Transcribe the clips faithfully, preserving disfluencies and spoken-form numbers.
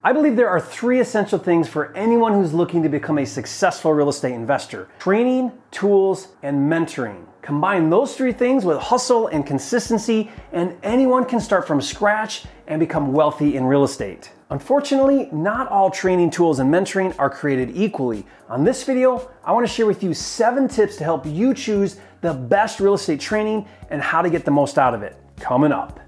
I believe there are three essential things for anyone who's looking to become a successful real estate investor: training, tools, and mentoring. Combine those three things with hustle and consistency, and anyone can start from scratch and become wealthy in real estate. Unfortunately, not all training, tools, and mentoring are created equally. On this video, I want to share with you seven tips to help you choose the best real estate training and how to get the most out of it. Coming up.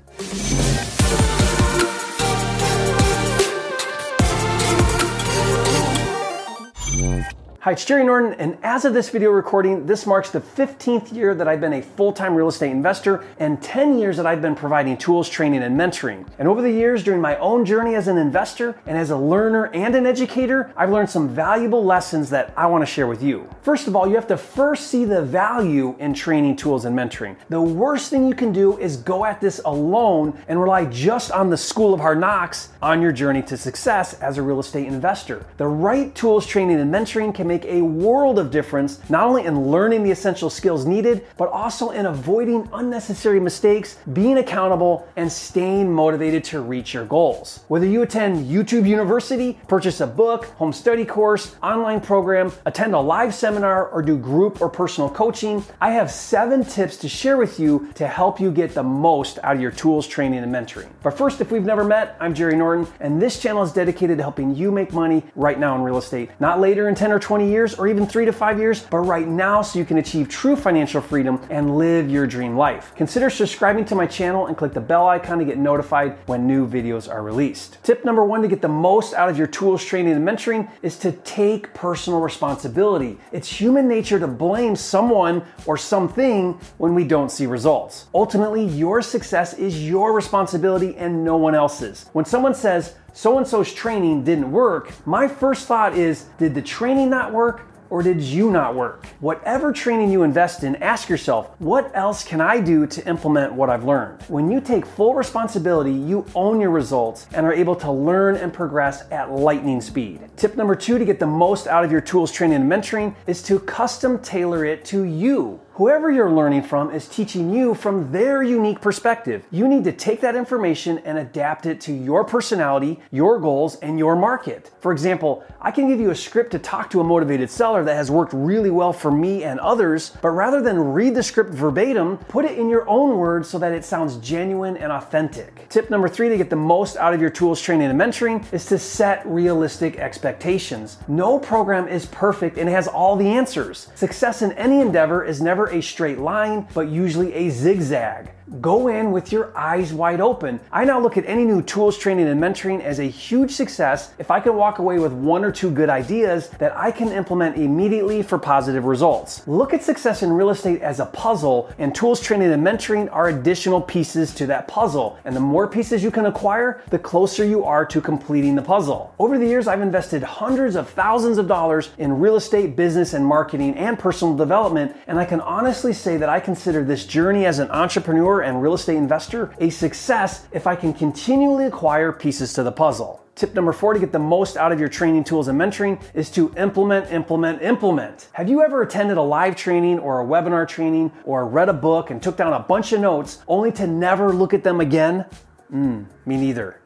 Hi, it's Jerry Norton, and as of this video recording, this marks the fifteenth year that I've been a full-time real estate investor and ten years that I've been providing tools, training, and mentoring. And over the years, during my own journey as an investor and as a learner and an educator, I've learned some valuable lessons that I want to share with you. First of all, you have to first see the value in training, tools, and mentoring. The worst thing you can do is go at this alone and rely just on the school of hard knocks on your journey to success as a real estate investor. The right tools, training, and mentoring can make a world of difference, not only in learning the essential skills needed, but also in avoiding unnecessary mistakes, being accountable, and staying motivated to reach your goals. Whether you attend YouTube University, purchase a book, home study course, online program, attend a live seminar, or do group or personal coaching, I have seven tips to share with you to help you get the most out of your tools, training, and mentoring. But first, if we've never met, I'm Jerry Norton, and this channel is dedicated to helping you make money right now in real estate, not later in ten or twenty years or even three to five years, but right now, so you can achieve true financial freedom and live your dream life. Consider subscribing to my channel and click the bell icon to get notified when new videos are released. Tip number one to get the most out of your tools, training, and mentoring is to take personal responsibility. It's human nature to blame someone or something when we don't see results. Ultimately, your success is your responsibility and no one else's. When someone says, "So-and-so's training didn't work," my first thought is, did the training not work? Or did you not work? Whatever training you invest in, ask yourself, what else can I do to implement what I've learned? When you take full responsibility, you own your results and are able to learn and progress at lightning speed. Tip number two to get the most out of your tools, training, and mentoring is to custom tailor it to you. Whoever you're learning from is teaching you from their unique perspective. You need to take that information and adapt it to your personality, your goals, and your market. For example, I can give you a script to talk to a motivated seller that has worked really well for me and others, but rather than read the script verbatim, put it in your own words so that it sounds genuine and authentic. Tip number three to get the most out of your tools, training, and mentoring is to set realistic expectations. No program is perfect and has all the answers. Success in any endeavor is never a straight line, but usually a zigzag. Go in with your eyes wide open. I now look at any new tools, training, and mentoring as a huge success if I can walk away with one or two good ideas that I can implement immediately for positive results. Look at success in real estate as a puzzle, and tools, training, and mentoring are additional pieces to that puzzle. And the more pieces you can acquire, the closer you are to completing the puzzle. Over the years, I've invested hundreds of thousands of dollars in real estate, business, and marketing, and personal development, and I can honestly say that I consider this journey as an entrepreneur and real estate investor a success if I can continually acquire pieces to the puzzle. Tip number four to get the most out of your training, tools, and mentoring is to implement, implement, implement. Have you ever attended a live training or a webinar training or read a book and took down a bunch of notes only to never look at them again? Mm, me neither.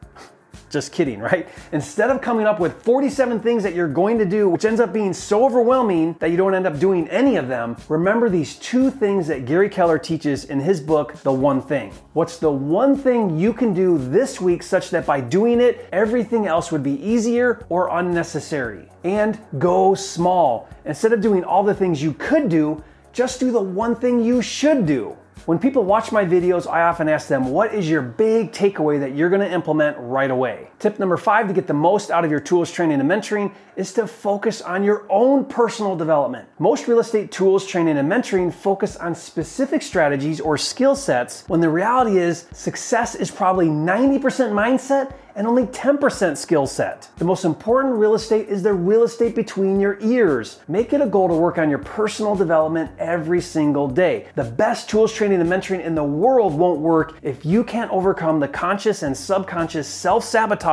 Just kidding, right? Instead of coming up with forty-seven things that you're going to do, which ends up being so overwhelming that you don't end up doing any of them, remember these two things that Gary Keller teaches in his book, The One Thing. What's the one thing you can do this week such that by doing it, everything else would be easier or unnecessary? And go small. Instead of doing all the things you could do, just do the one thing you should do. When people watch my videos, I often ask them, what is your big takeaway that you're gonna implement right away? Tip number five to get the most out of your tools, training, and mentoring is to focus on your own personal development. Most real estate tools, training, and mentoring focus on specific strategies or skill sets when the reality is success is probably ninety percent mindset and only ten percent skill set. The most important real estate is the real estate between your ears. Make it a goal to work on your personal development every single day. The best tools, training, and mentoring in the world won't work if you can't overcome the conscious and subconscious self-sabotaging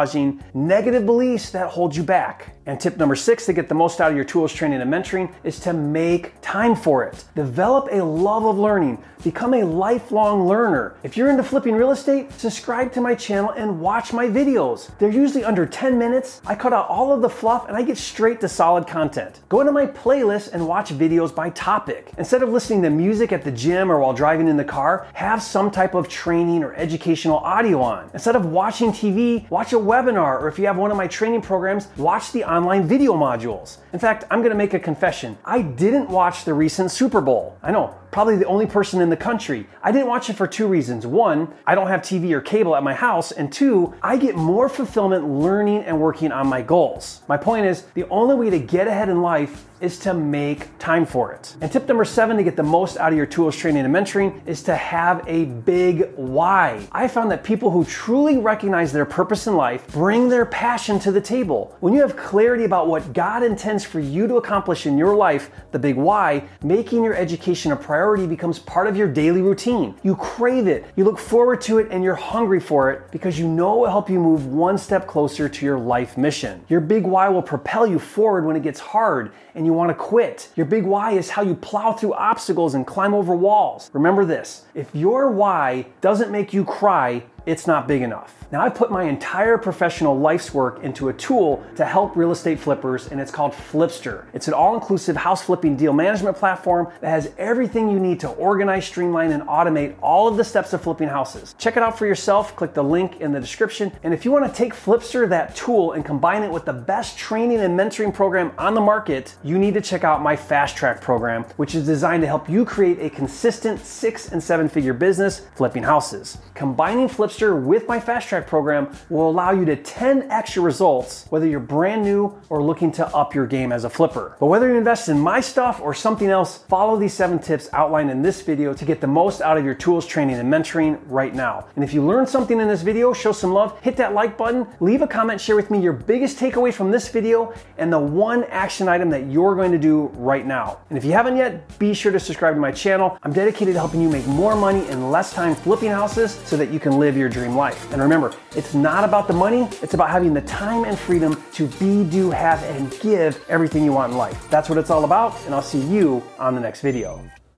negative beliefs that hold you back. And tip number six to get the most out of your tools, training, and mentoring is to make time for it. Develop a love of learning. Become a lifelong learner. If you're into flipping real estate, subscribe to my channel and watch my videos. They're usually under ten minutes. I cut out all of the fluff and I get straight to solid content. Go into my playlist and watch videos by topic. Instead of listening to music at the gym or while driving in the car, have some type of training or educational audio on. Instead of watching T V, watch a webinar, or if you have one of my training programs, watch the online video modules. In fact, I'm gonna make a confession. I didn't watch the recent Super Bowl. I know, probably the only person in the country. I didn't watch it for two reasons. One, I don't have T V or cable at my house, and two, I get more fulfillment learning and working on my goals. My point is, the only way to get ahead in life is to make time for it. And tip number seven to get the most out of your tools, training, and mentoring is to have a big why. I found that people who truly recognize their purpose in life bring their passion to the table. When you have clarity about what God intends for you to accomplish in your life, the big why, making your education a priority becomes part of your daily routine. You crave it, you look forward to it, and you're hungry for it because you know it will help you move one step closer to your life mission. Your big why will propel you forward when it gets hard and you want to quit. Your big why is how you plow through obstacles and climb over walls. Remember this, if your why doesn't make you cry, it's not big enough. Now, I put my entire professional life's work into a tool to help real estate flippers, and it's called Flipster. It's an all-inclusive house flipping deal management platform that has everything you need to organize, streamline, and automate all of the steps of flipping houses. Check it out for yourself. Click the link in the description. And if you want to take Flipster, that tool, and combine it with the best training and mentoring program on the market, you need to check out my Fast Track program, which is designed to help you create a consistent six and seven figure business flipping houses. Combining Flipster with my Fast Track program will allow you to ten X your results, whether you're brand new or looking to up your game as a flipper. But whether you invest in my stuff or something else, follow these seven tips outlined in this video to get the most out of your tools, training, and mentoring right now. And if you learned something in this video, show some love, hit that like button, leave a comment, share with me your biggest takeaway from this video and the one action item that you're going to do right now. And if you haven't yet, be sure to subscribe to my channel. I'm dedicated to helping you make more money in less time flipping houses so that you can live your your dream life. And remember, it's not about the money, it's about having the time and freedom to be, do, have, and give everything you want in life. That's what it's all about, and I'll see you on the next video.